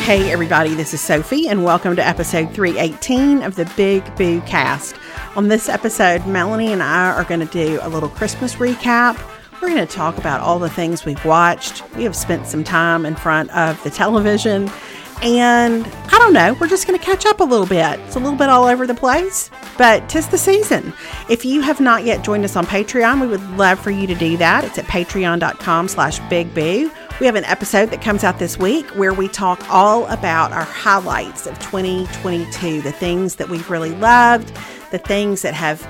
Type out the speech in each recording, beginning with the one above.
Hey everybody, this is Sophie and welcome to episode 318 of the Big Boo Cast. On this episode, Melanie and I are going to do a little Christmas recap. We're going to talk about all the things we've watched. We have spent some time in front of the television and I don't know, we're just going to catch up a little bit. It's a little bit all over the place, but 'tis the season. If you have not yet joined us on Patreon, we would love for you to do that. It's at patreon.com/bigboo. We have an episode that comes out this week where we talk all about our highlights of 2022, the things that we've really loved, the things that have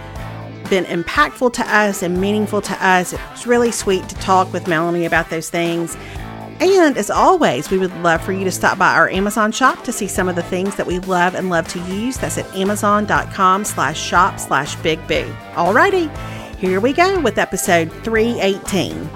been impactful to us and meaningful to us. It's really sweet to talk with Melanie about those things. And as always, we would love for you to stop by our Amazon shop to see some of the things that we love and love to use. That's at amazon.com/shop/bigboo. Alrighty, here we go with episode 318.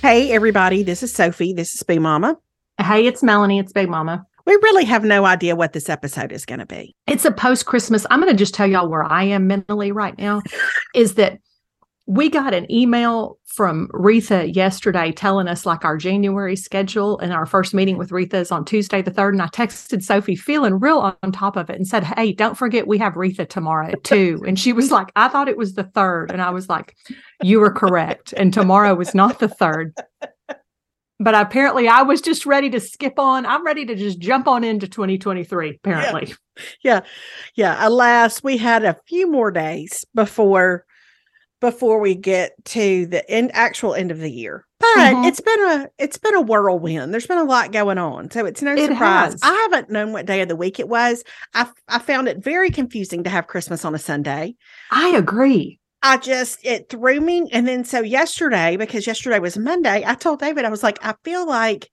Hey everybody, this is Sophie. This is Big Mama. Hey, it's Melanie. It's Big Mama. We really have no idea what this episode is going to be. It's a post-Christmas. I'm going to just tell y'all where I am mentally right now is that we got an email from Rita yesterday telling us like our January schedule, and our first meeting with Rita is on Tuesday the 3rd. And I texted Sophie feeling real on top of it and said, hey, don't forget we have Rita tomorrow at 2. And she was like, I thought it was the 3rd. And I was like, you were correct. And tomorrow was not the 3rd. But apparently I was just ready to skip on. I'm ready to just jump on into 2023, apparently. Yeah. Alas, we had a few more days before we get to the actual end of the year. But it's been a whirlwind. There's been a lot going on. So it's no surprise. Has. I haven't known what day of the week it was. I found it very confusing to have Christmas on a Sunday. I agree. It threw me. And then so yesterday, because yesterday was Monday, I told David, I was like, I feel like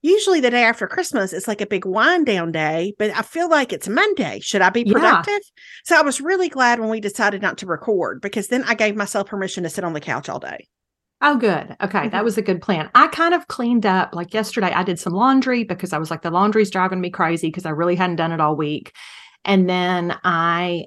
usually the day after Christmas, it's like a big wind down day, but I feel like it's Monday. Should I be productive? Yeah. So I was really glad when we decided not to record, because then I gave myself permission to sit on the couch all day. Oh, good. Okay. Mm-hmm. That was a good plan. I kind of cleaned up. Like yesterday, I did some laundry because I was like, the laundry's driving me crazy because I really hadn't done it all week. And then I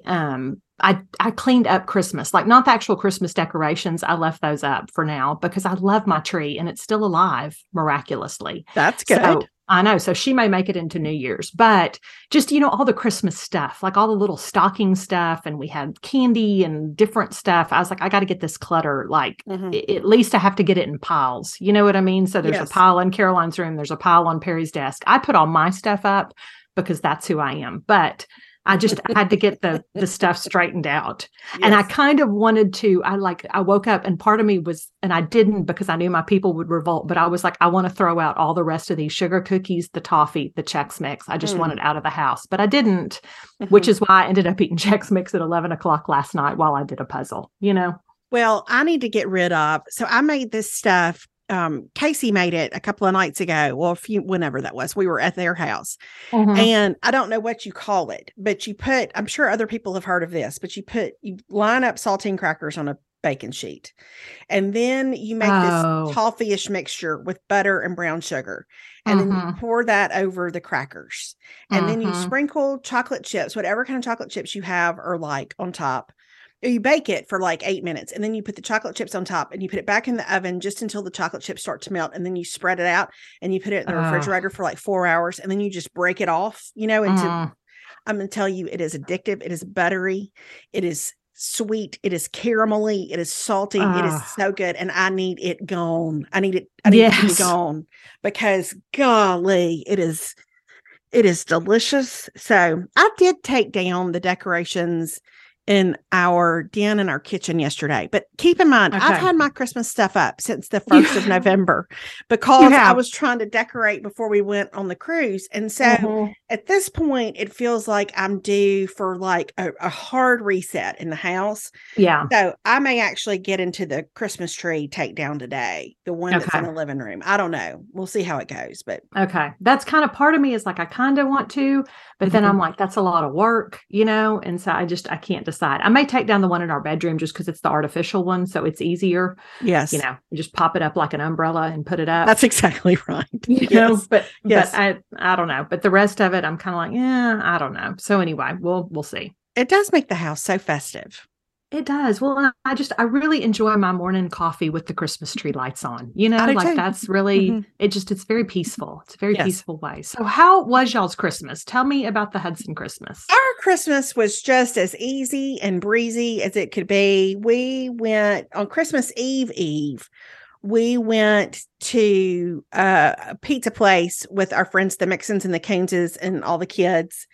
cleaned up Christmas, like not the actual Christmas decorations. I left those up for now because I love my tree and it's still alive miraculously. That's good. So, I know. So she may make it into New Year's, but just, you know, all the Christmas stuff, like all the little stocking stuff. And we had candy and different stuff. I was like, I got to get this clutter. Like at least I have to get it in piles. You know what I mean? So there's a pile in Caroline's room. There's a pile on Perry's desk. I put all my stuff up because that's who I am. But I just had to get the stuff straightened out. Yes. And I kind of wanted to, I woke up and part of me was, and I didn't because I knew my people would revolt, but I was like, I want to throw out all the rest of these sugar cookies, the toffee, the Chex Mix. I just want it out of the house, but I didn't, which is why I ended up eating Chex Mix at 11 o'clock last night while I did a puzzle, you know? Well, I need to get rid of, so I made this stuff. Casey made it a couple of nights ago. Well, whenever that was, we were at their house and I don't know what you call it, but you put, I'm sure other people have heard of this, but you line up saltine crackers on a baking sheet and then you make this toffee-ish mixture with butter and brown sugar. And then you pour that over the crackers and then you sprinkle chocolate chips, whatever kind of chocolate chips you have or like on top. You bake it for like 8 minutes and then you put the chocolate chips on top and you put it back in the oven just until the chocolate chips start to melt. And then you spread it out and you put it in the refrigerator for like 4 hours and then you just break it off, you know, into, I'm going to tell you, it is addictive. It is buttery. It is sweet. It is caramelly. It is salty. It is so good. And I need it gone. I need it to be gone because golly, it is delicious. So I did take down the decorations in our den in our kitchen yesterday. But keep in mind, okay, I've had my Christmas stuff up since the 1st of November because I was trying to decorate before we went on the cruise. And so at this point, it feels like I'm due for like a hard reset in the house. Yeah. So I may actually get into the Christmas tree takedown today, the one that's in the living room. I don't know. We'll see how it goes. But okay, that's kind of part of me is like, I kind of want to, but then I'm like, that's a lot of work, you know? And so I can't decide. I may take down the one in our bedroom just because it's the artificial one, so it's easier. Yes, you know, you just pop it up like an umbrella and put it up. That's exactly right. You know, but I don't know. But the rest of it, I'm kind of like, yeah, I don't know. So anyway, we'll see. It does make the house so festive. It does. Well, I really enjoy my morning coffee with the Christmas tree lights on, you know, like too. That's really, it's very peaceful. It's a very peaceful way. So how was y'all's Christmas? Tell me about the Hudson Christmas. Our Christmas was just as easy and breezy as it could be. We went on Christmas Eve. We went to a pizza place with our friends, the Mixons and the Canes and all the kids.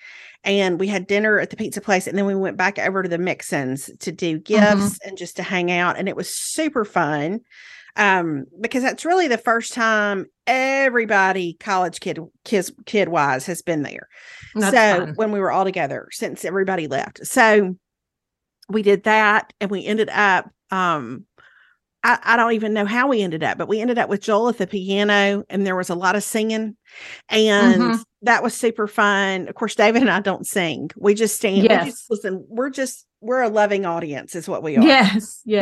And we had dinner at the pizza place. And then we went back over to the Mixons to do gifts and just to hang out. And it was super fun because that's really the first time everybody college kid wise has been there. That's fun. When we were all together since everybody left. So we did that and we ended up, I don't even know how we ended up, but we ended up with Joel at the piano and there was a lot of singing and that was super fun. Of course, David and I don't sing. We just stand. Yes. We just listen. We're a loving audience is what we are. Yes. Yes.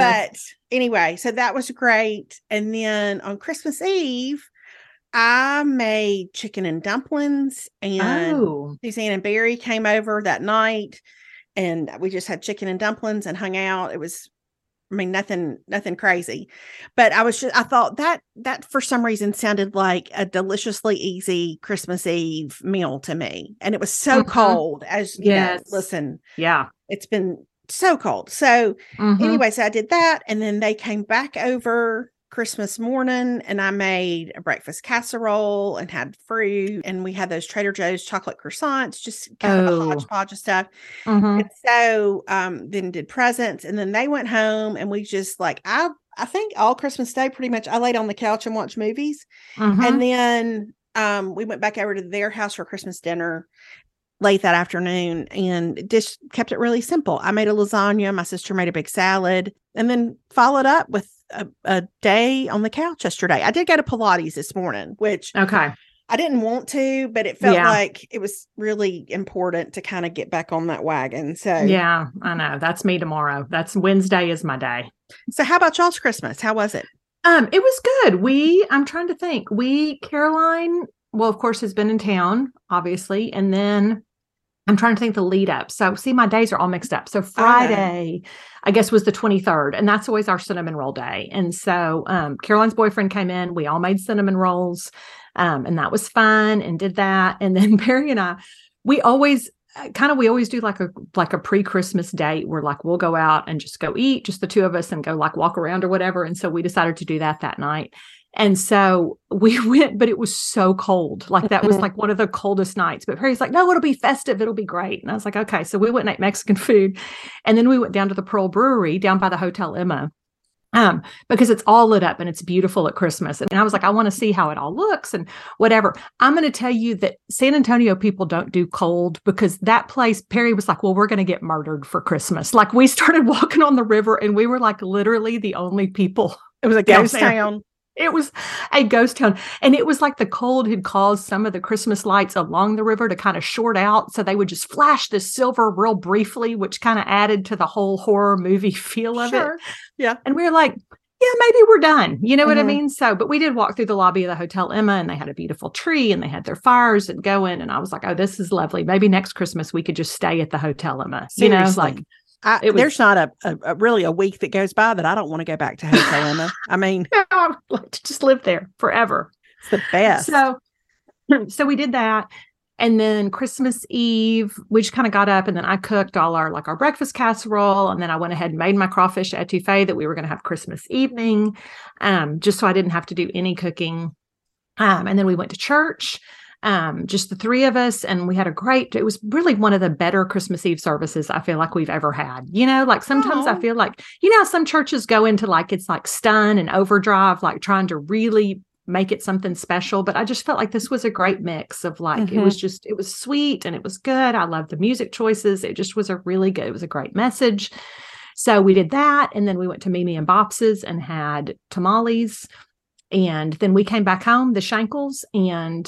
But anyway, so that was great. And then on Christmas Eve, I made chicken and dumplings and Suzanne and Perry came over that night and we just had chicken and dumplings and hung out. It was, I mean, nothing crazy, but I thought that for some reason sounded like a deliciously easy Christmas Eve meal to me. And it was so cold as you know, listen, it's been so cold. So anyway, so I did that. And then they came back over Christmas morning and I made a breakfast casserole and had fruit and we had those Trader Joe's chocolate croissants, just kind of a hodgepodge of stuff. And so then did presents and then they went home and we just like, I think all Christmas Day pretty much I laid on the couch and watched movies. And then we went back over to their house for Christmas dinner late that afternoon and just kept it really simple. I made a lasagna, my sister made a big salad and then followed up with a day on the couch yesterday. I did go to Pilates this morning, which I didn't want to, but it felt like it was really important to kind of get back on that wagon. So yeah, I know. That's me tomorrow. That's Wednesday is my day. So how about y'all's Christmas? How was it? It was good. I'm trying to think. Caroline, well, of course, has been in town, obviously. And then I'm trying to think the lead up. So see, my days are all mixed up. So Friday, I guess, was the 23rd. And that's always our cinnamon roll day. And so Caroline's boyfriend came in. We all made cinnamon rolls. And that was fun and did that. And then Perry and I, we always do like a pre-Christmas date where like we'll go out and just go eat, just the two of us and go like walk around or whatever. And so we decided to do that night. And so we went, but it was so cold. Like that was like one of the coldest nights. But Perry's like, no, it'll be festive. It'll be great. And I was like, okay. So we went and ate Mexican food. And then we went down to the Pearl Brewery down by the Hotel Emma because it's all lit up and it's beautiful at Christmas. And I was like, I want to see how it all looks and whatever. I'm going to tell you that San Antonio people don't do cold because that place, Perry was like, well, we're going to get murdered for Christmas. Like we started walking on the river and we were like literally the only people. It was a ghost town. It was a ghost town. And it was like the cold had caused some of the Christmas lights along the river to kind of short out. So they would just flash this silver real briefly, which kind of added to the whole horror movie feel of it. Yeah. And we were like, yeah, maybe we're done. You know what I mean? So, but we did walk through the lobby of the Hotel Emma and they had a beautiful tree and they had their fires and going. And I was like, oh, this is lovely. Maybe next Christmas we could just stay at the Hotel Emma. Seriously. You know, like. There's not a really a week that goes by that I don't want to go back to Hotel Emma. I mean, I would like to just live there forever. It's the best. So we did that. And then Christmas Eve, we just kind of got up and then I cooked all our breakfast casserole. And then I went ahead and made my crawfish etouffee that we were going to have Christmas evening, just so I didn't have to do any cooking. And then we went to church. just the three of us. And we had a great, it was really one of the better Christmas Eve services I feel like we've ever had. You know, like sometimes I feel like, you know, some churches go into like, it's like stun and overdrive, like trying to really make it something special. But I just felt like this was a great mix of like, it was just, it was sweet and it was good. I loved the music choices. It just was a really good, it was a great message. So we did that. And then we went to Mimi and Bops's and had tamales. And then we came back home, the Shankles, and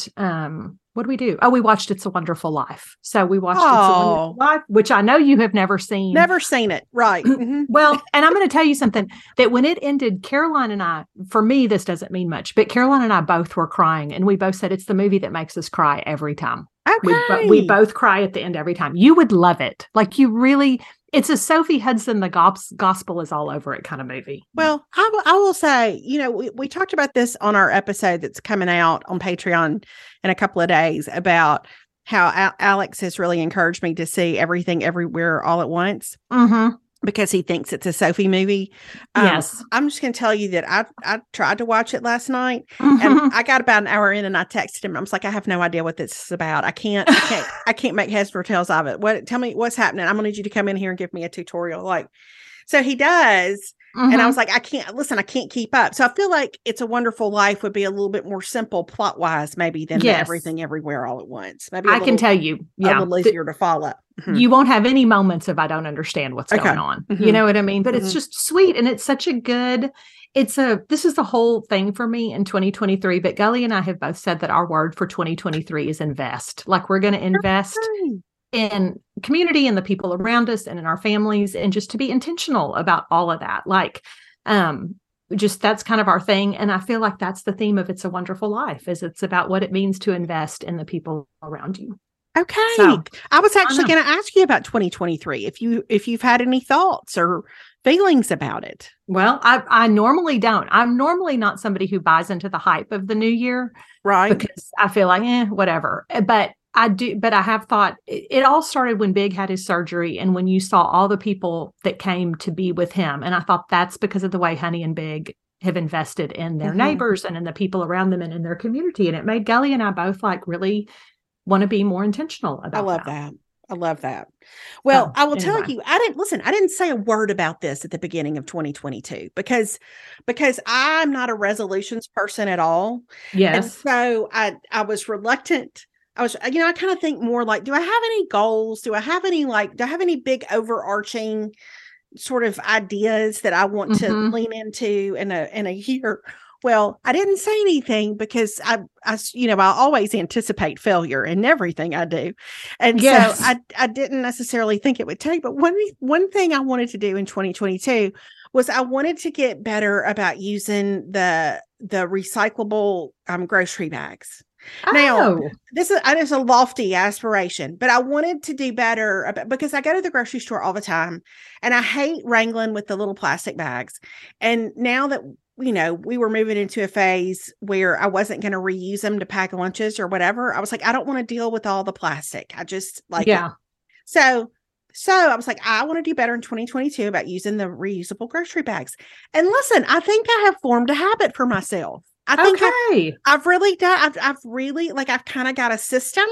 what do we do? Oh, we watched It's a Wonderful Life. So we watched It's a Wonderful Life, which I know you have never seen. Never seen it. Right. Well, and I'm going to tell you something, that when it ended, Caroline and I, for me, this doesn't mean much, but Caroline and I both were crying. And we both said, it's the movie that makes us cry every time. Okay. We both cry at the end every time. You would love it. Like you really... It's a Sophie Hudson, the gospel is all over it kind of movie. Well, I will say, you know, we talked about this on our episode that's coming out on Patreon in a couple of days about how Alex has really encouraged me to see Everything Everywhere All at Once because he thinks it's a Sophie movie. Yes. I'm just going to tell you that I tried to watch it last night and I got about an hour in and I texted him. I was like, I have no idea what this is about. I can't make heads or tails of it. Tell me what's happening. I'm going to need you to come in here and give me a tutorial. Like, so he does. And I was like, I can't keep up. So I feel like It's a Wonderful Life would be a little bit more simple plot wise, maybe than Everything Everywhere All at Once. Maybe I can tell you, a little easier to follow. You won't have any moments of I don't understand what's going on. You know what I mean? But it's just sweet. And it's such a good, this is the whole thing for me in 2023. But Gully and I have both said that our word for 2023 is invest. Like we're going to invest in community and the people around us and in our families, and just to be intentional about all of that. Like, just that's kind of our thing. And I feel like that's the theme of It's a Wonderful Life, is it's about what it means to invest in the people around you. Okay. So, I was actually going to ask you about 2023, if you've had any thoughts or feelings about it. Well, I normally don't. I'm normally not somebody who buys into the hype of the new year. Right. Because I feel like, whatever. But I have thought it all started when Big had his surgery and when you saw all the people that came to be with him. And I thought that's because of the way Honey and Big have invested in their neighbors and in the people around them and in their community. And it made Gully and I both like really want to be more intentional about that. I love that. Well, I will tell you, I didn't say a word about this at the beginning of 2022 because I'm not a resolutions person at all. Yes. And so I was reluctant. I kind of think more like, do I have any goals? Do I have any big overarching sort of ideas that I want to lean into in a year? Well, I didn't say anything because I always anticipate failure in everything I do. And so I didn't necessarily think it would take, but one thing I wanted to do in 2022 was I wanted to get better about using the recyclable grocery bags. Now, this is a lofty aspiration, but I wanted to do better because I go to the grocery store all the time and I hate wrangling with the little plastic bags. And now that, you know, we were moving into a phase where I wasn't going to reuse them to pack lunches or whatever, I was like, I don't want to deal with all the plastic. I just like, it. So I was like, I want to do better in 2022 about using the reusable grocery bags. And listen, I think I have formed a habit for myself. I think I've really done. I've kind of got a system,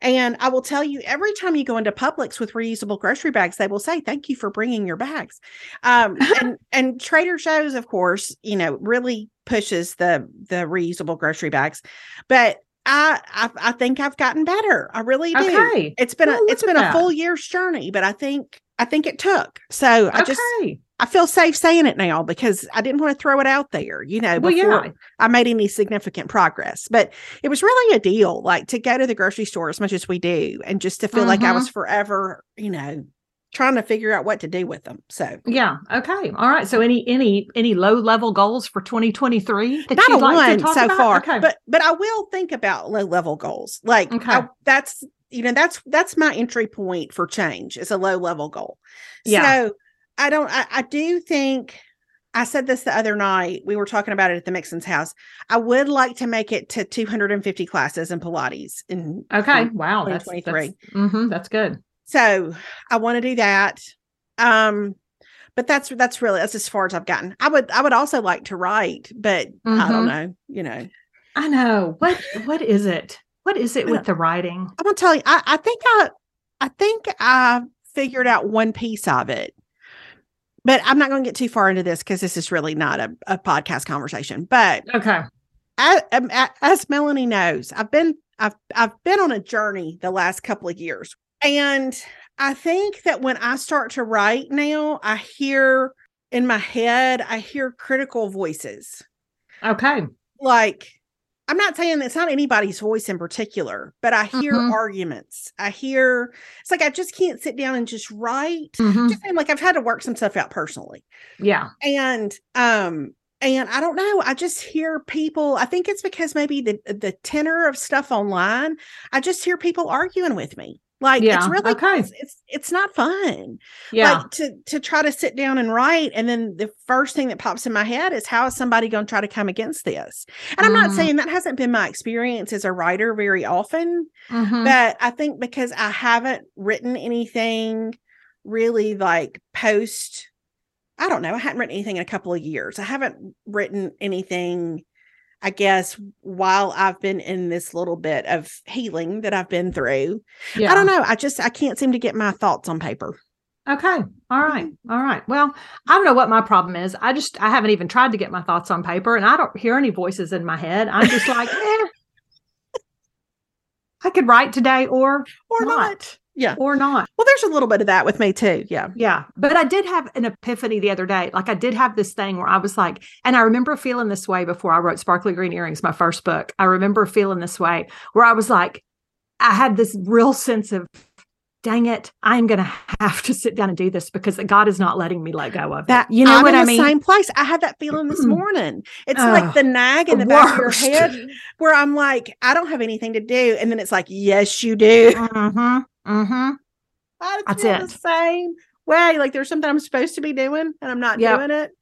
and I will tell you, every time you go into Publix with reusable grocery bags, they will say, "Thank you for bringing your bags." And Trader Joe's, of course, you know, really pushes the reusable grocery bags, but I think I've gotten better. I really do. Okay. It's been a full year's journey, but I think it took. So I feel safe saying it now because I didn't want to throw it out there, you know, before I made any significant progress. But it was really a deal, like to go to the grocery store as much as we do and just to feel like I was forever, you know, trying to figure out what to do with them. So all right. So any low level goals for 2023? Not a one so far. Okay. But I will think about low level goals. Like that's my entry point for change, is a low level goal. Yeah. So I do think, I said this the other night, we were talking about it at the Mixons house. I would like to make it to 250 classes in Pilates. Wow. That's 23. That's good. So I want to do that. But that's as far as I've gotten. I would also like to write, but I don't know, you know. I know. What is it? What is it with the writing? I'm gonna tell you. I think I figured out one piece of it, but I'm not going to get too far into this because this is really not a podcast conversation. But okay, as Melanie knows, I've been on a journey the last couple of years, and I think that when I start to write now, I hear in my head, I hear critical voices. Okay, like. I'm not saying it's not anybody's voice in particular, but I hear arguments. I hear, it's like, I just can't sit down and just write. Mm-hmm. Just saying, like, I've had to work some stuff out personally. Yeah. And I don't know, I just hear people, I think it's because maybe the tenor of stuff online, I just hear people arguing with me. Like, it's really, it's not fun. Yeah. Like, to try to sit down and write. And then the first thing that pops in my head is, how is somebody going to try to come against this? And I'm not saying that hasn't been my experience as a writer very often, but I think because I haven't written anything really like post, I don't know. I hadn't written anything in a couple of years. I haven't written anything, I guess, while I've been in this little bit of healing that I've been through. Yeah. I don't know. I can't seem to get my thoughts on paper. Okay. All right. All right. Well, I don't know what my problem is. I haven't even tried to get my thoughts on paper, and I don't hear any voices in my head. I'm just like, I could write today or not. Yeah. Or not. Well, there's a little bit of that with me too. Yeah. Yeah. But I did have an epiphany the other day. Like, I did have this thing where I was like, and I remember feeling this way before I wrote Sparkly Green Earrings, my first book. I remember feeling this way where I was like, I had this real sense of, dang it, I'm going to have to sit down and do this because God is not letting me let go of that. You know what I mean? I'm in the same place. I had that feeling this morning. It's like the nag in the back of your head where I'm like, I don't have anything to do. And then it's like, yes, you do. Mm-hmm. Mm-hmm. That's it. The same way. Like, there's something I'm supposed to be doing and I'm not doing it.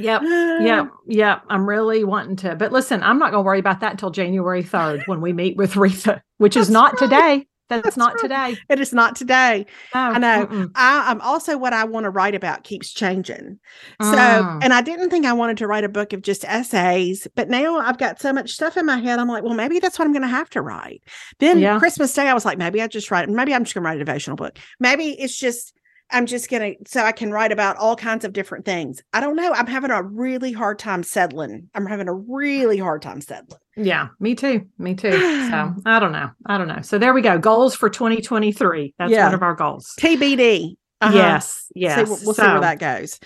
Yep. Yep. I'm really wanting to. But listen, I'm not going to worry about that until January 3rd when we meet with Rita, which is not today. That's not right. Today. It is not today. Oh, I know. I'm also, what I want to write about keeps changing. So, and I didn't think I wanted to write a book of just essays, but now I've got so much stuff in my head. I'm like, well, maybe that's what I'm going to have to write. Then Christmas Day, I was like, maybe I just write. Maybe I'm just going to write a devotional book. Maybe it's just, I'm just going to, so I can write about all kinds of different things. I don't know. I'm having a really hard time settling. Yeah, me too. So I don't know. So there we go. Goals for 2023. That's one of our goals. TBD. Uh-huh. Yes. We'll see where that goes.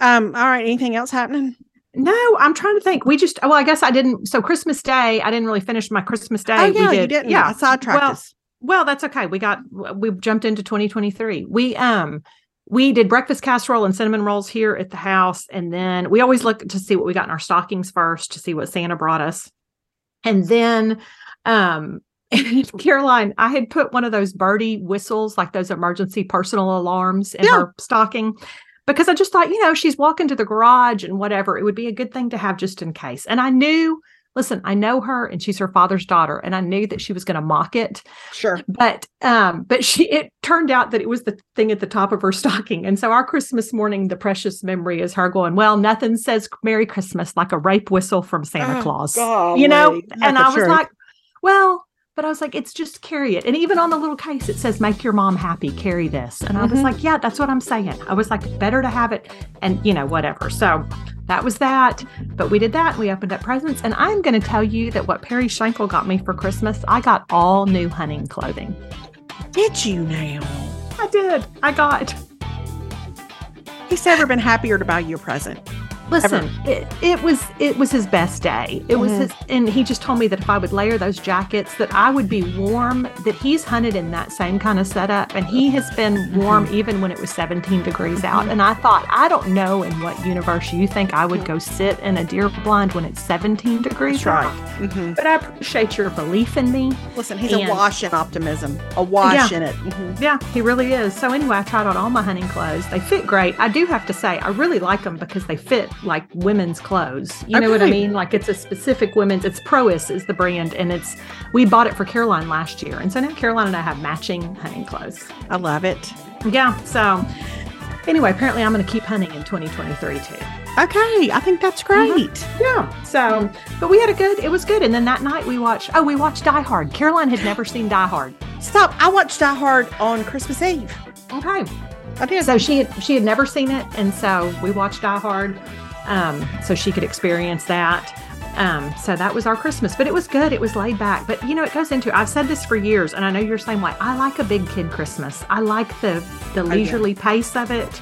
All right. Anything else happening? No, I'm trying to think. I guess I didn't. So Christmas Day, I didn't really finish my Christmas Day. Oh, yeah, you didn't. Yeah. I sidetracked us. Well, that's okay. We jumped into 2023. We did breakfast casserole and cinnamon rolls here at the house. And then we always look to see what we got in our stockings first to see what Santa brought us. And then, Caroline, I had put one of those birdie whistles, like those emergency personal alarms in her stocking, because I just thought, she's walking to the garage and whatever. It would be a good thing to have just in case. And I knew, listen, I know her and she's her father's daughter, and I knew that she was going to mock it. Sure. But it turned out that it was the thing at the top of her stocking. And so our Christmas morning, the precious memory is her going, well, nothing says Merry Christmas like a rape whistle from Santa Claus, golly, and I was like, well, but I was like, it's just carry it. And even on the little case, it says, make your mom happy, carry this. And I was like, yeah, that's what I'm saying. I was like, better to have it and, whatever. So that was that. But we did that. We opened up presents. And I'm going to tell you that what Perry Schenkel got me for Christmas, I got all new hunting clothing. Did you now? I did. He's never been happier to buy you a present. Listen, it was his best day. It was his, and he just told me that if I would layer those jackets, that I would be warm, that he's hunted in that same kind of setup. And he has been warm even when it was 17 degrees out. And I thought, I don't know in what universe you think I would go sit in a deer blind when it's 17 degrees out. Mm-hmm. But I appreciate your belief in me. Listen, he's awash in optimism, in it. Mm-hmm. Yeah, he really is. So anyway, I tried on all my hunting clothes. They fit great. I do have to say, I really like them because they fit like women's clothes. You know what I mean? Like, it's a specific women's, it's Prois is the brand, and we bought it for Caroline last year. And so now Caroline and I have matching hunting clothes. I love it. Yeah. So Anyway, apparently I'm going to keep hunting in 2023 too. Okay, I think that's great. Mm-hmm. Yeah. So, but we had it was good. And then that night we watched Die Hard. Caroline had never seen Die Hard. Stop. I watched Die Hard on Christmas Eve. Okay. I did. So she had never seen it. And so we watched Die Hard so she could experience that. So that was our Christmas, but it was good. It was laid back, but it goes into, I've said this for years and I know you're the same way. I like a big kid Christmas. I like the leisurely pace of it.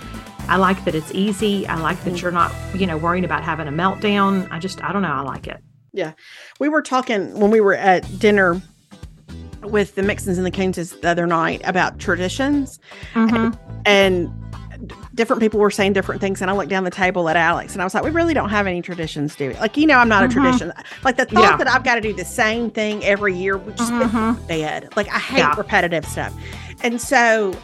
I like that it's easy. I like that you're not, worrying about having a meltdown. I don't know. I like it. Yeah. We were talking when we were at dinner with the Mixons and the Canes the other night about traditions and different people were saying different things. And I looked down the table at Alex and I was like, we really don't have any traditions, do we? Like, I'm not a tradition. Like the thought that I've got to do the same thing every year, which is bad. Like I hate repetitive stuff. And so,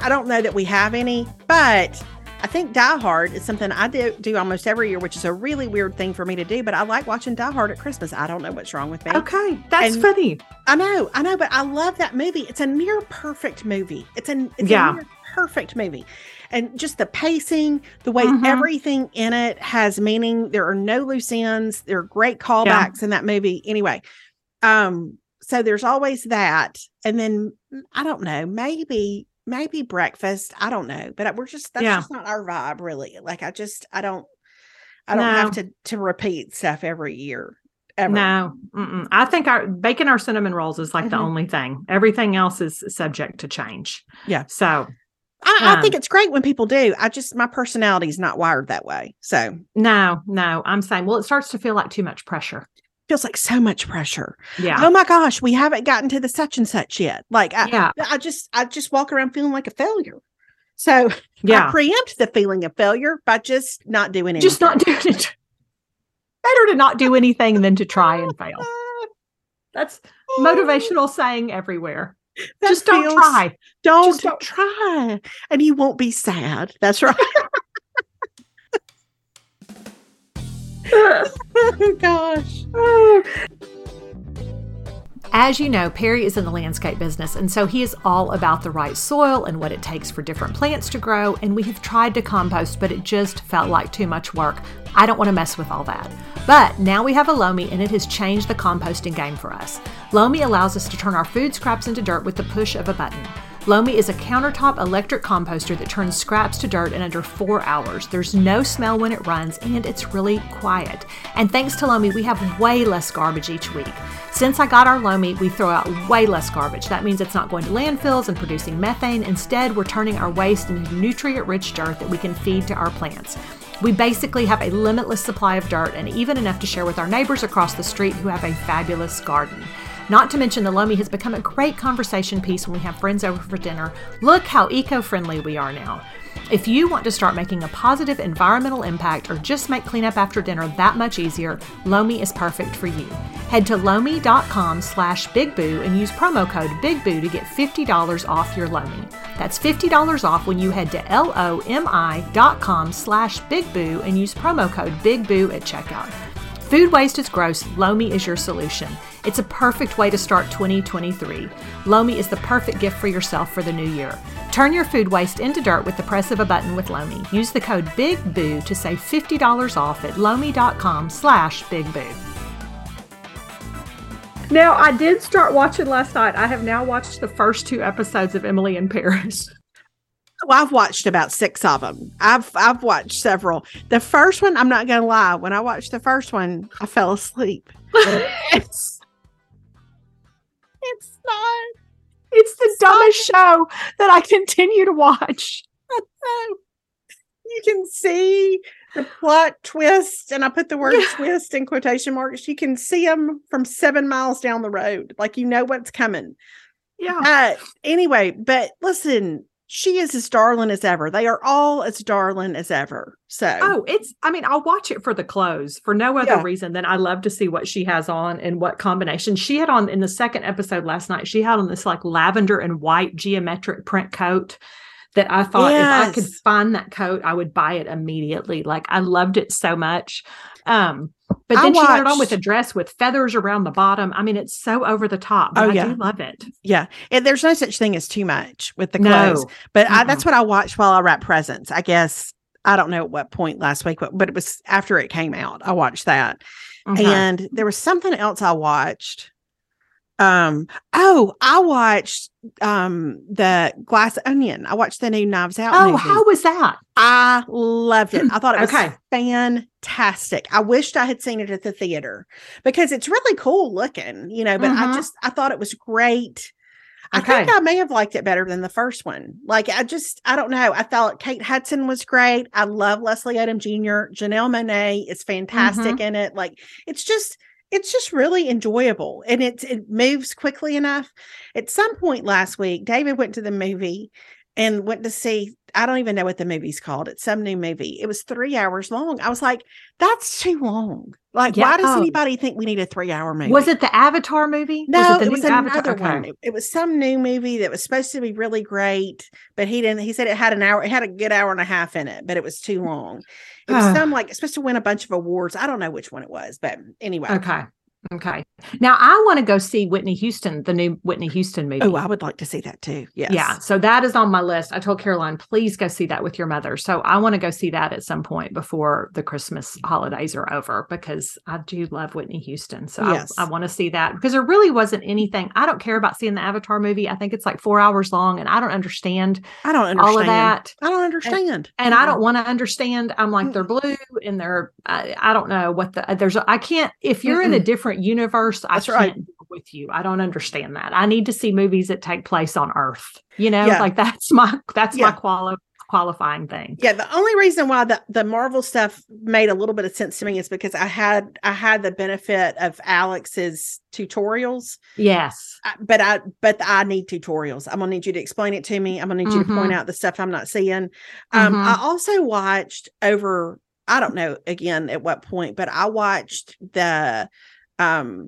I don't know that we have any, but I think Die Hard is something I do almost every year, which is a really weird thing for me to do, but I like watching Die Hard at Christmas. I don't know what's wrong with me. Okay. That's funny. I know, but I love that movie. It's a near perfect movie. It's a near perfect movie. And just the pacing, the way everything in it has meaning. There are no loose ends. There are great callbacks in that movie. Anyway, so there's always that. And then, I don't know, maybe breakfast. I don't know. But that's just not our vibe, really. Like, I don't have to repeat stuff every year. Ever. No, I think our baking our cinnamon rolls is like the only thing. Everything else is subject to change. Yeah. So I think it's great when people do. My personality is not wired that way. So no, I'm saying, well, it starts to feel like too much pressure. Feels like so much pressure. Yeah. Oh my gosh. We haven't gotten to the such and such yet. Like I just walk around feeling like a failure. So I preempt the feeling of failure by just not doing anything. Just not doing it. Better to not do anything than to try and fail. That's motivational saying everywhere. Don't try. Don't try. And you won't be sad. That's right. Oh, gosh. Oh. As you know, Perry is in the landscape business, and so he is all about the right soil and what it takes for different plants to grow, and we have tried to compost, but it just felt like too much work. I don't want to mess with all that. But now we have a Loamy, and it has changed the composting game for us. Loamy allows us to turn our food scraps into dirt with the push of a button. Loamy is a countertop electric composter that turns scraps to dirt in under 4 hours. There's no smell when it runs, and it's really quiet. And thanks to Loamy, we have way less garbage each week. Since I got our Loamy, we throw out way less garbage. That means it's not going to landfills and producing methane. Instead, we're turning our waste into nutrient-rich dirt that we can feed to our plants. We basically have a limitless supply of dirt and even enough to share with our neighbors across the street who have a fabulous garden. Not to mention, the Loamy has become a great conversation piece when we have friends over for dinner. Look how eco-friendly we are now. If you want to start making a positive environmental impact or just make cleanup after dinner that much easier, Loamy is perfect for you. Head to loamy.com/bigboo and use promo code BIGBOO to get $50 off your Loamy. That's $50 off when you head to lomi.com/bigboo and use promo code BIGBOO at checkout. Food waste is gross. Loamy is your solution. It's a perfect way to start 2023. Loamy is the perfect gift for yourself for the new year. Turn your food waste into dirt with the press of a button with Loamy. Use the code BIGBOO to save $50 off at loamy.com/bigboo. Now, I did start watching last night. I have now watched the first 2 episodes of Emily in Paris. Well, I've watched about 6 of them. I've watched several. The first one, I'm not going to lie. When I watched the first one, I fell asleep. It's not. It's the dumbest show that I continue to watch. You can see the plot twist, and I put the word twist in quotation marks. You can see them from 7 miles down the road. Like, what's coming. Yeah. Anyway, but listen. She is as darling as ever. They are all as darling as ever. So, I'll watch it for the clothes for no other reason than I love to see what she has on and what combination she had on in the second episode last night. She had on this like lavender and white geometric print coat that I thought if I could find that coat, I would buy it immediately. Like, I loved it so much. But then she went on with a dress with feathers around the bottom. I mean, it's so over the top, but I do love it. Yeah. And there's no such thing as too much with the clothes. But that's what I watched while I wrapped presents. I guess, I don't know at what point last week, but it was after it came out. I watched that. And there was something else I watched. I watched the Glass Onion. I watched the new Knives Out movie. How was that? I loved it. I thought it was fantastic. I wished I had seen it at the theater because it's really cool looking, you know, but I thought it was great. I think I may have liked it better than the first one. Like, I don't know. I thought Kate Hudson was great. I love Leslie Odom Jr. Janelle Monáe is fantastic in it. Like, it's just really enjoyable, and it moves quickly enough. At some point last week, David went to the movie and went to see, I don't even know what the movie's called. It's some new movie. It was 3 hours long. I was like, that's too long. Like, why does anybody think we need a 3-hour movie? Was it the Avatar movie? No, it was another one. It was some new movie that was supposed to be really great, but he didn't. He said it had an hour. It had a good hour and a half in it, but it was too long. It was some, like, it's supposed to win a bunch of awards. I don't know which one it was, but anyway. Okay. Now I want to go see Whitney Houston, the new Whitney Houston movie. Oh, I would like to see that too. Yes. Yeah. So that is on my list. I told Caroline, please go see that with your mother. So I want to go see that at some point before the Christmas holidays are over, because I do love Whitney Houston. So yes. I want to see that, because there really wasn't anything. I don't care about seeing the Avatar movie. I think it's like 4 hours long, and I don't understand all of that. I don't understand. And I don't want to understand. I'm like, they're blue and they're, I don't know what I can't, if you're in a different universe, that's I can't deal with you. I don't understand that. I need to see movies that take place on Earth, you know, like that's my qualifying thing. Yeah. The only reason why the Marvel stuff made a little bit of sense to me is because I had the benefit of Alex's tutorials. Yes. But I need tutorials. I'm going to need you to explain it to me. I'm going to need you to point out the stuff I'm not seeing. I also watched over, I don't know again at what point, but I watched the, now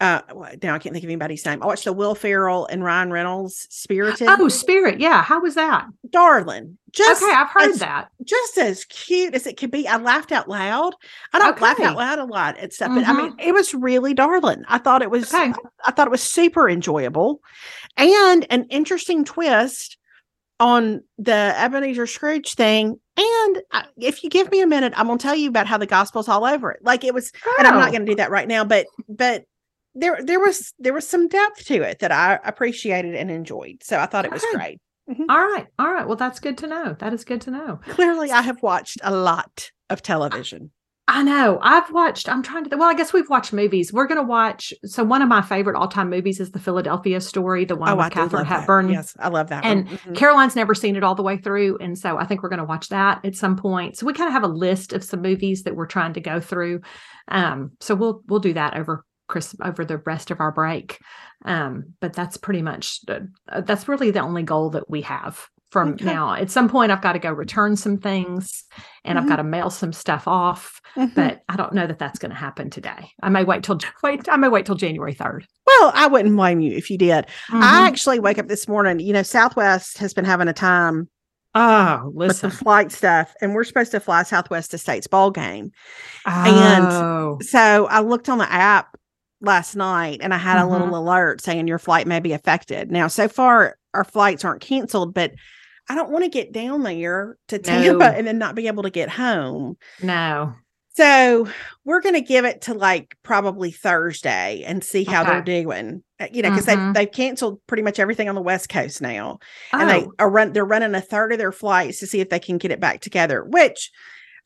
I can't think of anybody's name. I watched the Will Ferrell and Ryan Reynolds Spirited. Oh, Spirit. Yeah. How was that? Darling. I've heard that. Just as cute as it could be. I laughed out loud. I don't laugh out loud a lot and stuff, but I mean, it was really darling. I thought it was, I thought it was super enjoyable, and an interesting twist on the Ebenezer Scrooge thing. And if you give me a minute, I'm going to tell you about how the gospel's all over it. Like, it was, and I'm not going to do that right now, but there was some depth to it that I appreciated and enjoyed. So I thought it was great. Mm-hmm. All right. Well, that's good to know. That is good to know. Clearly I have watched a lot of television. I know. I guess we've watched movies. We're going to watch. So one of my favorite all-time movies is The Philadelphia Story, the one with Katharine Hepburn. Yes, I love that one. And Caroline's never seen it all the way through. And so I think we're going to watch that at some point. So we kind of have a list of some movies that we're trying to go through. So we'll do that over the rest of our break. But that's pretty much, that's really the only goal that we have. From now, at some point, I've got to go return some things, and I've got to mail some stuff off. But I don't know that that's going to happen today. I may wait till January 3rd. Well, I wouldn't blame you if you did. I actually wake up this morning. You know, Southwest has been having a time. Oh, listen, with the flight stuff, and we're supposed to fly Southwest to State's ball game, and so I looked on the app last night, and I had a little alert saying your flight may be affected. Now, so far, our flights aren't canceled, but I don't want to get down there to Tampa and then not be able to get home. No. So we're going to give it to like probably Thursday and see how they're doing, you know, because they've canceled pretty much everything on the West Coast now. And they're running a third of their flights to see if they can get it back together, which,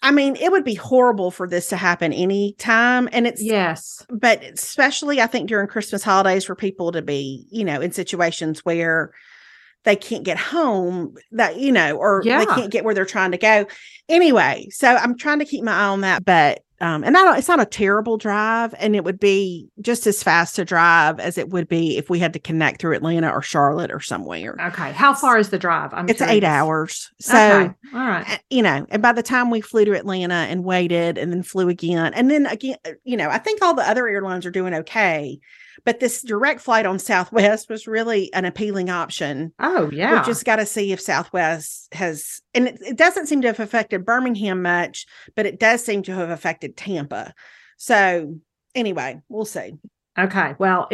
I mean, it would be horrible for this to happen any time. And it's, but especially I think during Christmas holidays for people to be, you know, in situations where they can't get home that, you know, or they can't get where they're trying to go anyway. So I'm trying to keep my eye on that, but And I don't, it's not a terrible drive, and it would be just as fast a drive as it would be if we had to connect through Atlanta or Charlotte or somewhere. Okay. How far is the drive? It's curious. 8 hours. So, okay. All right. You know, and by the time we flew to Atlanta and waited and then flew again, and then again, you know, I think all the other airlines are doing okay, but this direct flight on Southwest was really an appealing option. Oh, yeah. We just got to see if Southwest has, and it doesn't seem to have affected Birmingham much, but it does seem to have affected Tampa. So anyway, we'll see. Okay. Well,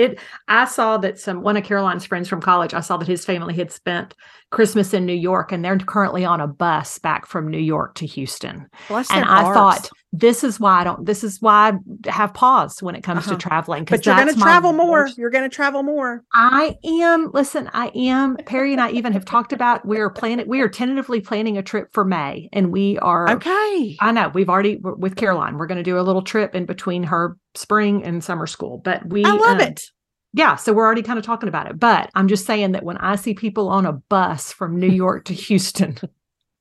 I saw that one of Caroline's friends from college, I saw that his family had spent Christmas in New York, and they're currently on a bus back from New York to Houston. Bless their hearts. I thought, this is why I have pause when it comes to traveling. But you're going to travel more. You're going to travel more. I am. Listen, I am. Perry and I even have talked about, we are tentatively planning a trip for May, and we are. Okay. I know we've already with Caroline, we're going to do a little trip in between her spring and summer school, but I love it. Yeah. So we're already kind of talking about it, but I'm just saying that when I see people on a bus from New York to Houston,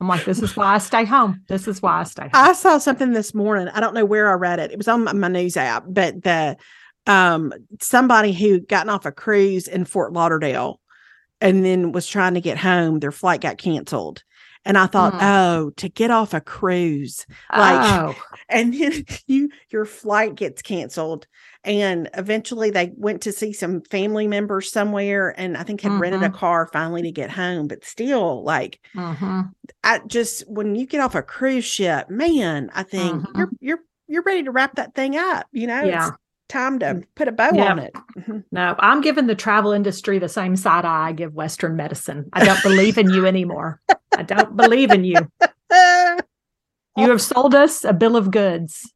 I'm like, this is why I stay home. This is why I stay home. I saw something this morning. I don't know where I read it. It was on my news app, but somebody who gotten off a cruise in Fort Lauderdale and then was trying to get home, their flight got canceled. And I thought, to get off a cruise, and then your flight gets canceled. And eventually they went to see some family members somewhere, and I think had rented a car finally to get home. But still, when you get off a cruise ship, man, I think you're ready to wrap that thing up. You know, it's time to put a bow on it. No, I'm giving the travel industry the same side eye I give Western medicine. I don't believe in you anymore. I don't believe in you. You have sold us a bill of goods.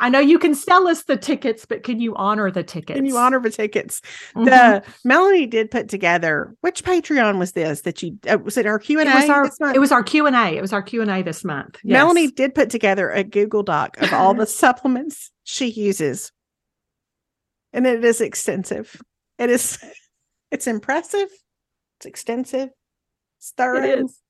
I know you can sell us the tickets, but can you honor the tickets? Can you honor the tickets? Melanie did put together, which Patreon was this that you, was it our Q&A this month? It was our Q&A. It was our Q&A this month. Yes. Melanie did put together a Google Doc of all the supplements she uses. And it is extensive. It's impressive. It's extensive. It's thorough. It is.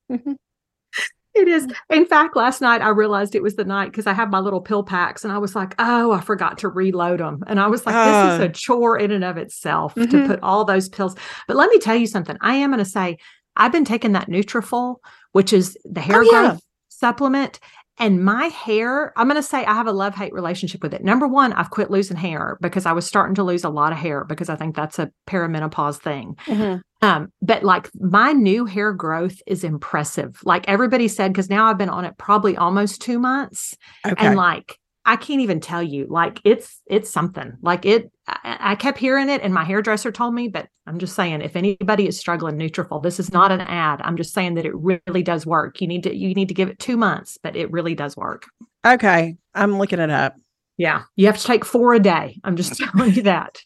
It is. In fact, last night I realized it was the night because I have my little pill packs, and I was like, oh, I forgot to reload them. And I was like, this is a chore in and of itself to put all those pills. But let me tell you something. I am going to say I've been taking that Nutrafol, which is the hair growth supplement. And my hair, I'm going to say I have a love-hate relationship with it. Number one, I've quit losing hair because I was starting to lose a lot of hair because I think that's a perimenopause thing. But like my new hair growth is impressive. Like everybody said, because now I've been on it probably almost 2 months. Okay. And like, I can't even tell you, like it's something like it. I kept hearing it and my hairdresser told me, but I'm just saying, if anybody is struggling, Nutrafol, this is not an ad. I'm just saying that it really does work. You need to give it 2 months, but it really does work. Okay. I'm looking it up. Yeah. You have to take 4 a day. I'm just telling you that.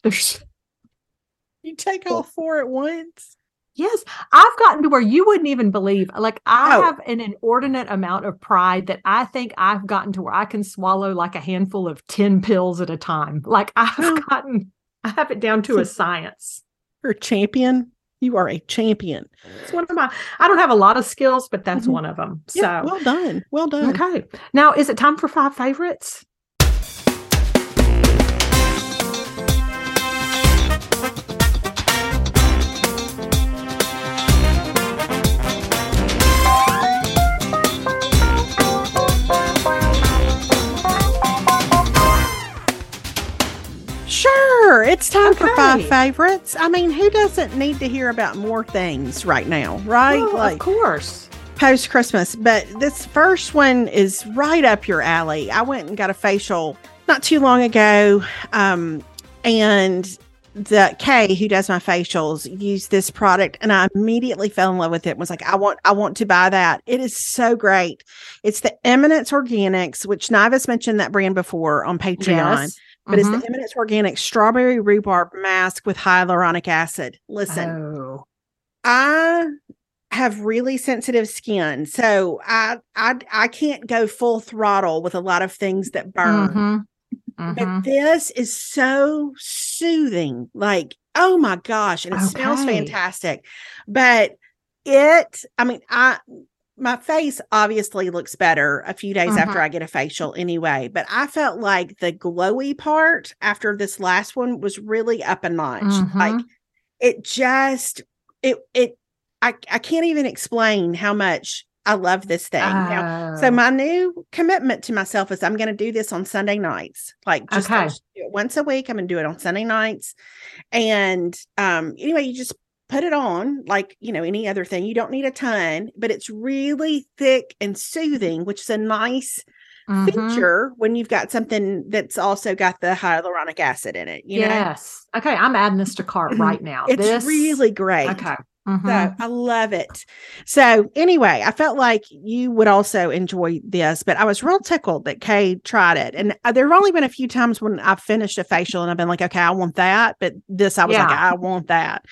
You take all 4 at once? Yes. I've gotten to where you wouldn't even believe. Like I have an inordinate amount of pride that I think I've gotten to where I can swallow like a handful of 10 pills at a time. Like I have it down to a science. You're a champion. You are a champion. It's one of my, I don't have a lot of skills, but that's one of them. So yeah, well done. Well done. Okay. Now, is it time for 5 favorites? It's time for 5 favorites. I mean, who doesn't need to hear about more things right now, right? Well, like, of course. Post-Christmas. But this first one is right up your alley. I went and got a facial not too long ago. And the Kay, who does my facials, used this product, and I immediately fell in love with it and was like, I want to buy that. It is so great. It's the Eminence Organics, which Niva's mentioned that brand before on Patreon. Yes. But it's the Eminence Organic Strawberry Rhubarb Mask with Hyaluronic Acid. Listen, I have really sensitive skin, so I can't go full throttle with a lot of things that burn. But this is so soothing. Like, oh my gosh, and it smells fantastic. But I mean, my face obviously looks better a few days after I get a facial anyway, but I felt like the glowy part after this last one was really up a notch. Like it just, I can't even explain how much I love this thing. Now, so my new commitment to myself is I'm going to do this on Sunday nights, like just do it once a week. I'm going to do it on Sunday nights. And anyway, you just put it on like, you know, any other thing. You don't need a ton, but it's really thick and soothing, which is a nice feature when you've got something that's also got the hyaluronic acid in it. You know? Okay. I'm adding this to cart right now. It's really great. Okay. So I love it. So anyway, I felt like you would also enjoy this, but I was real tickled that Kay tried it. And there have only been a few times when I've finished a facial and I've been like, okay, I want that. But this, I was like, I want that.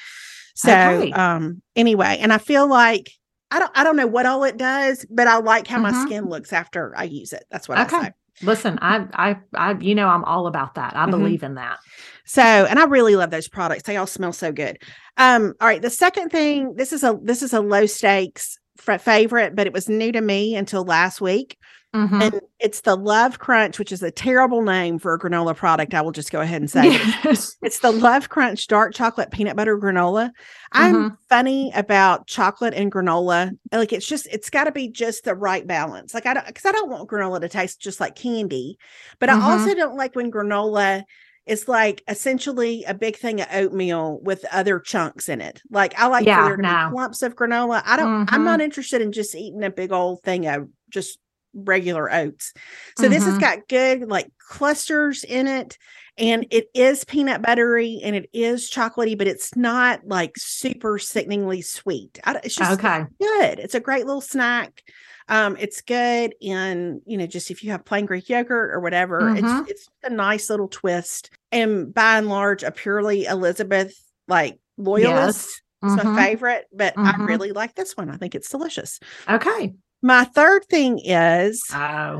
So anyway, and I feel like, I don't know what all it does, but I like how my skin looks after I use it. That's what I say. Listen, I, you know, I'm all about that. I believe in that. So, and I really love those products. They all smell so good. All right. The second thing, this is a low stakes favorite, but it was new to me until last week. And it's the Love Crunch, which is a terrible name for a granola product. I will just go ahead and say it's the Love Crunch dark chocolate peanut butter granola. I'm funny about chocolate and granola. Like it's got to be just the right balance. Like I don't want granola to taste just like candy, but I also don't like when granola is like essentially a big thing of oatmeal with other chunks in it. Like I like for there to be clumps of granola. I don't, I'm not interested in just eating a big old thing of just regular oats. So this has got good like clusters in it, and it is peanut buttery and it is chocolatey, but it's not like super sickeningly sweet. It's just good. It's a great little snack. It's good in, you know, just if you have plain Greek yogurt or whatever, it's a nice little twist. And by and large, a purely Elizabeth like loyalist. Yes. It's my favorite, but I really like this one. I think it's delicious. Okay. My third thing is, I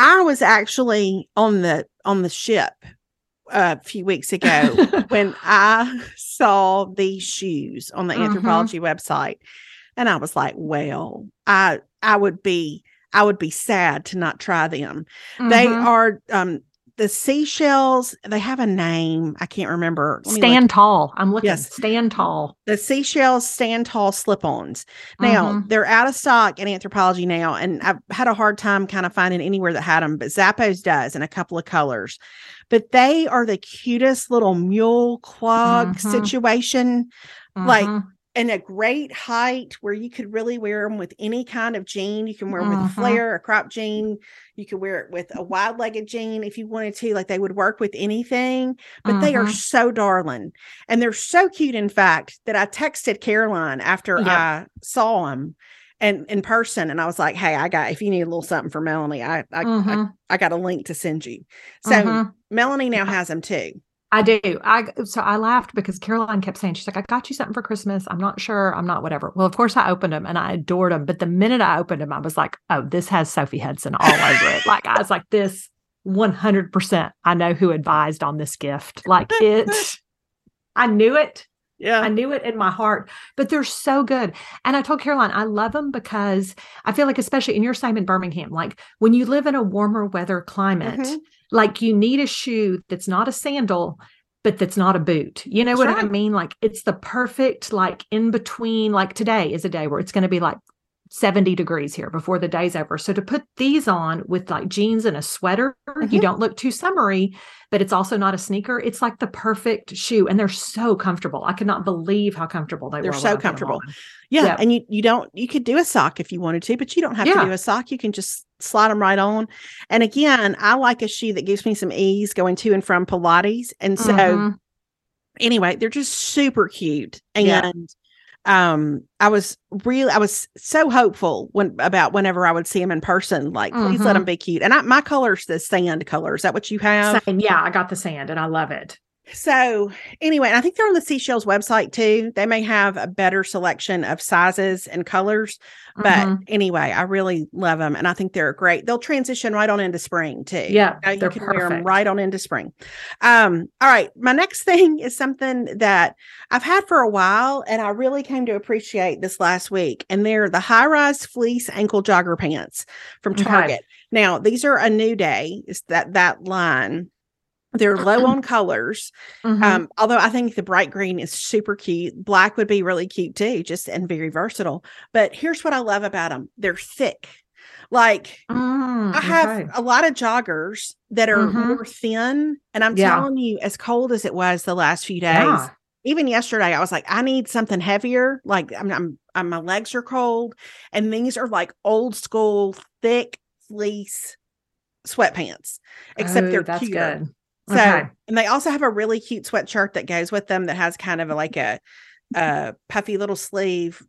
was actually on the ship a few weeks ago when I saw these shoes on the Anthropology website, and I was like, well, I would be sad to not try them. They are the Seashells, they have a name. I can't remember. Stand Tall. I'm looking. Yes. Stand Tall. The Seashells Stand Tall slip-ons. Now, they're out of stock in Anthropology now, and I've had a hard time kind of finding anywhere that had them, but Zappos does in a couple of colors. But they are the cutest little mule clog situation. Like, and a great height where you could really wear them with any kind of jean. You can wear them with a flare, a crop jean. You could wear it with a wide-legged jean if you wanted to. Like, they would work with anything. But they are so darling. And they're so cute, in fact, that I texted Caroline after I saw them and in person. And I was like, hey, if you need a little something for Melanie, I got a link to send you. So Melanie now has them too. I do. So I laughed because Caroline kept saying, she's like, I got you something for Christmas. I'm not sure. I'm not whatever. Well, of course I opened them and I adored them. But the minute I opened them, I was like, oh, this has Sophie Hudson all over it. Like, I was like, this 100%. I know who advised on this gift. Like I knew it. Yeah. I knew it in my heart, but they're so good. And I told Caroline, I love them because I feel like, especially in your same in Birmingham, like when you live in a warmer weather climate, like you need a shoe that's not a sandal, but that's not a boot. You know what I mean? Like it's the perfect, like in between, like today is a day where it's going to be like 70 degrees here before the day's over. So to put these on with like jeans and a sweater, you don't look too summery, but it's also not a sneaker. It's like the perfect shoe. And they're so comfortable. I could not believe how comfortable they were. They're so comfortable. Yeah. And you could do a sock if you wanted to, but you don't have to do a sock. You can just slide them right on. And again, I like a shoe that gives me some ease going to and from Pilates. And so anyway, they're just super cute. And I was so hopeful whenever I would see them in person, like, please let them be cute. And my color's the sand color. Is that what you have? Same. Yeah, I got the sand and I love it. So anyway, and I think they're on the Seashells website too. They may have a better selection of sizes and colors, but anyway, I really love them. And I think they're great. They'll transition right on into spring too. Yeah. You know, you can wear them right on into spring. All right. My next thing is something that I've had for a while and I really came to appreciate this last week. And they're the high-rise fleece ankle jogger pants from Target. Okay. Now, these are a New Day. It's that line. They're low on colors. Although I think the bright green is super cute. Black would be really cute too, and very versatile. But here's what I love about them. They're thick. Like I have a lot of joggers that are more thin. And I'm telling you, as cold as it was the last few days, even yesterday, I was like, I need something heavier. Like I'm my legs are cold. And these are like old school, thick fleece sweatpants, except they're cuter. Good. So, and they also have a really cute sweatshirt that goes with them that has kind of like a puffy little sleeve,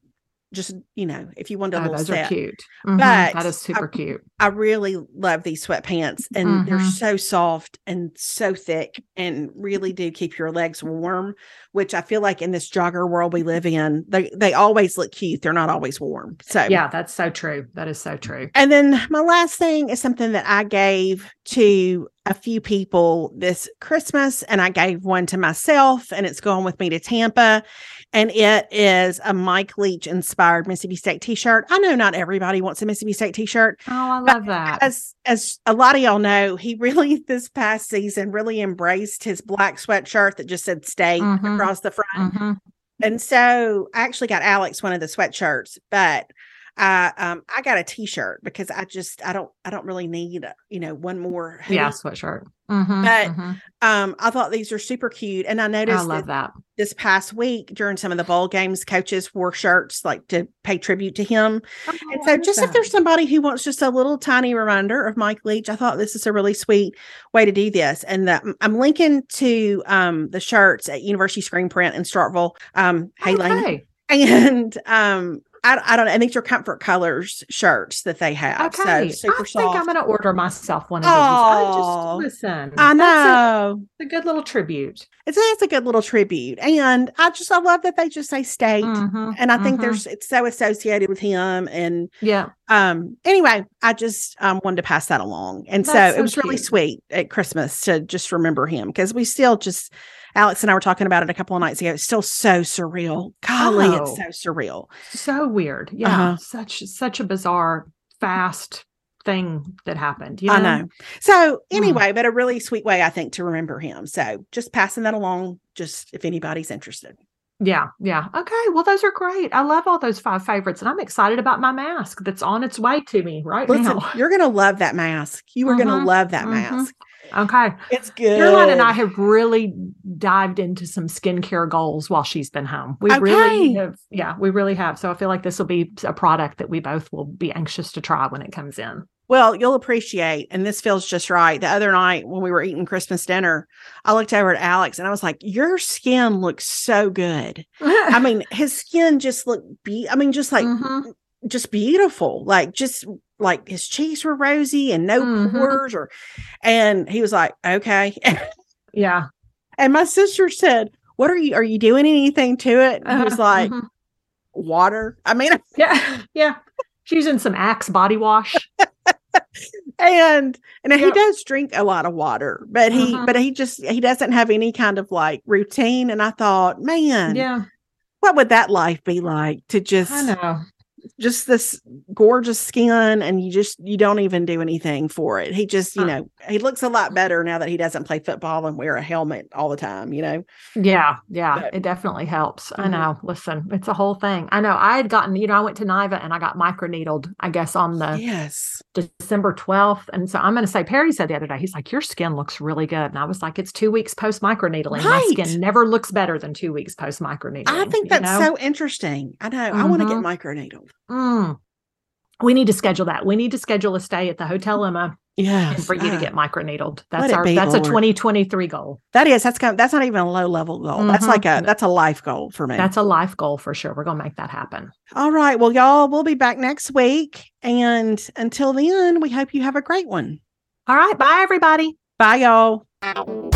just, you know, if you want a little set. Those are cute. But that is super cute. I really love these sweatpants and they're so soft and so thick and really do keep your legs warm, which I feel like in this jogger world we live in, they always look cute. They're not always warm. So yeah, that's so true. That is so true. And then my last thing is something that I gave to a few people this Christmas, and I gave one to myself, and it's going with me to Tampa, and it is a Mike Leach inspired Mississippi State t-shirt. I know not everybody wants a Mississippi State t-shirt. Oh, I love that. As a lot of y'all know, he really this past season really embraced his black sweatshirt that just said "State" across the front. And so I actually got Alex one of the sweatshirts, but I got a t-shirt because I don't really need, you know, one more hoodie. Yeah, sweatshirt. I thought these are super cute. And I noticed that this past week during some of the bowl games, coaches wore shirts like to pay tribute to him. Oh, and so just if there's somebody who wants just a little tiny reminder of Mike Leach, I thought this is a really sweet way to do this. And I'm linking to the shirts at University Screen Print in Starkville. And I don't know. I think they're comfort colors shirts that they have. Okay. So super soft. I think I'm going to order myself one of these. I know. It's a good little tribute. It's a good little tribute. And I love that they just say State. And I think it's so associated with him. And anyway, I just wanted to pass that along. And so it was really sweet at Christmas to just remember him because we still just, Alex and I were talking about it a couple of nights ago. It's still so surreal. Golly, it's so surreal. So weird. Yeah. Such a bizarre, fast thing that happened. You know? I know. So anyway, but a really sweet way, I think, to remember him. So just passing that along, just if anybody's interested. Yeah. Yeah. Okay. Well, those are great. I love all those 5 favorites, and I'm excited about my mask that's on its way to me now. You're going to love that mask. You are going to love that mask. Okay. It's good. Caroline and I have really dived into some skincare goals while she's been home. We really have. Yeah, we really have. So I feel like this will be a product that we both will be anxious to try when it comes in. Well, you'll appreciate, and this feels just right. The other night when we were eating Christmas dinner, I looked over at Alex and I was like, your skin looks so good. I mean, his skin just looked, just beautiful. Like his cheeks were rosy and no pores and he was like, okay. Yeah. And my sister said, what are you doing anything to it? And he was like, water. I mean, yeah. Yeah. She's using some Axe body wash. And he does drink a lot of water, but he doesn't have any kind of like routine. And I thought, man, what would that life be like to just this gorgeous skin and you don't even do anything for it. He just, he looks a lot better now that he doesn't play football and wear a helmet all the time, you know? Yeah. Yeah. But it definitely helps. I know. Listen, it's a whole thing. I know I had gotten, I went to NIVA and I got microneedled, I guess on the December 12th. And so I'm going to say, Perry said the other day, he's like, your skin looks really good. And I was like, it's 2 weeks post microneedling. Right. My skin never looks better than 2 weeks post microneedling. I think that's so interesting. I know. I want to get microneedled. We need to schedule that. We need to schedule a stay at the Hotel Emma. Yes. And for you to get microneedled. That's a 2023 goal. That is. That's not even a low level goal. That's a life goal for me. That's a life goal for sure. We're going to make that happen. All right. Well, y'all, we'll be back next week. And until then, we hope you have a great one. All right. Bye, everybody. Bye, y'all.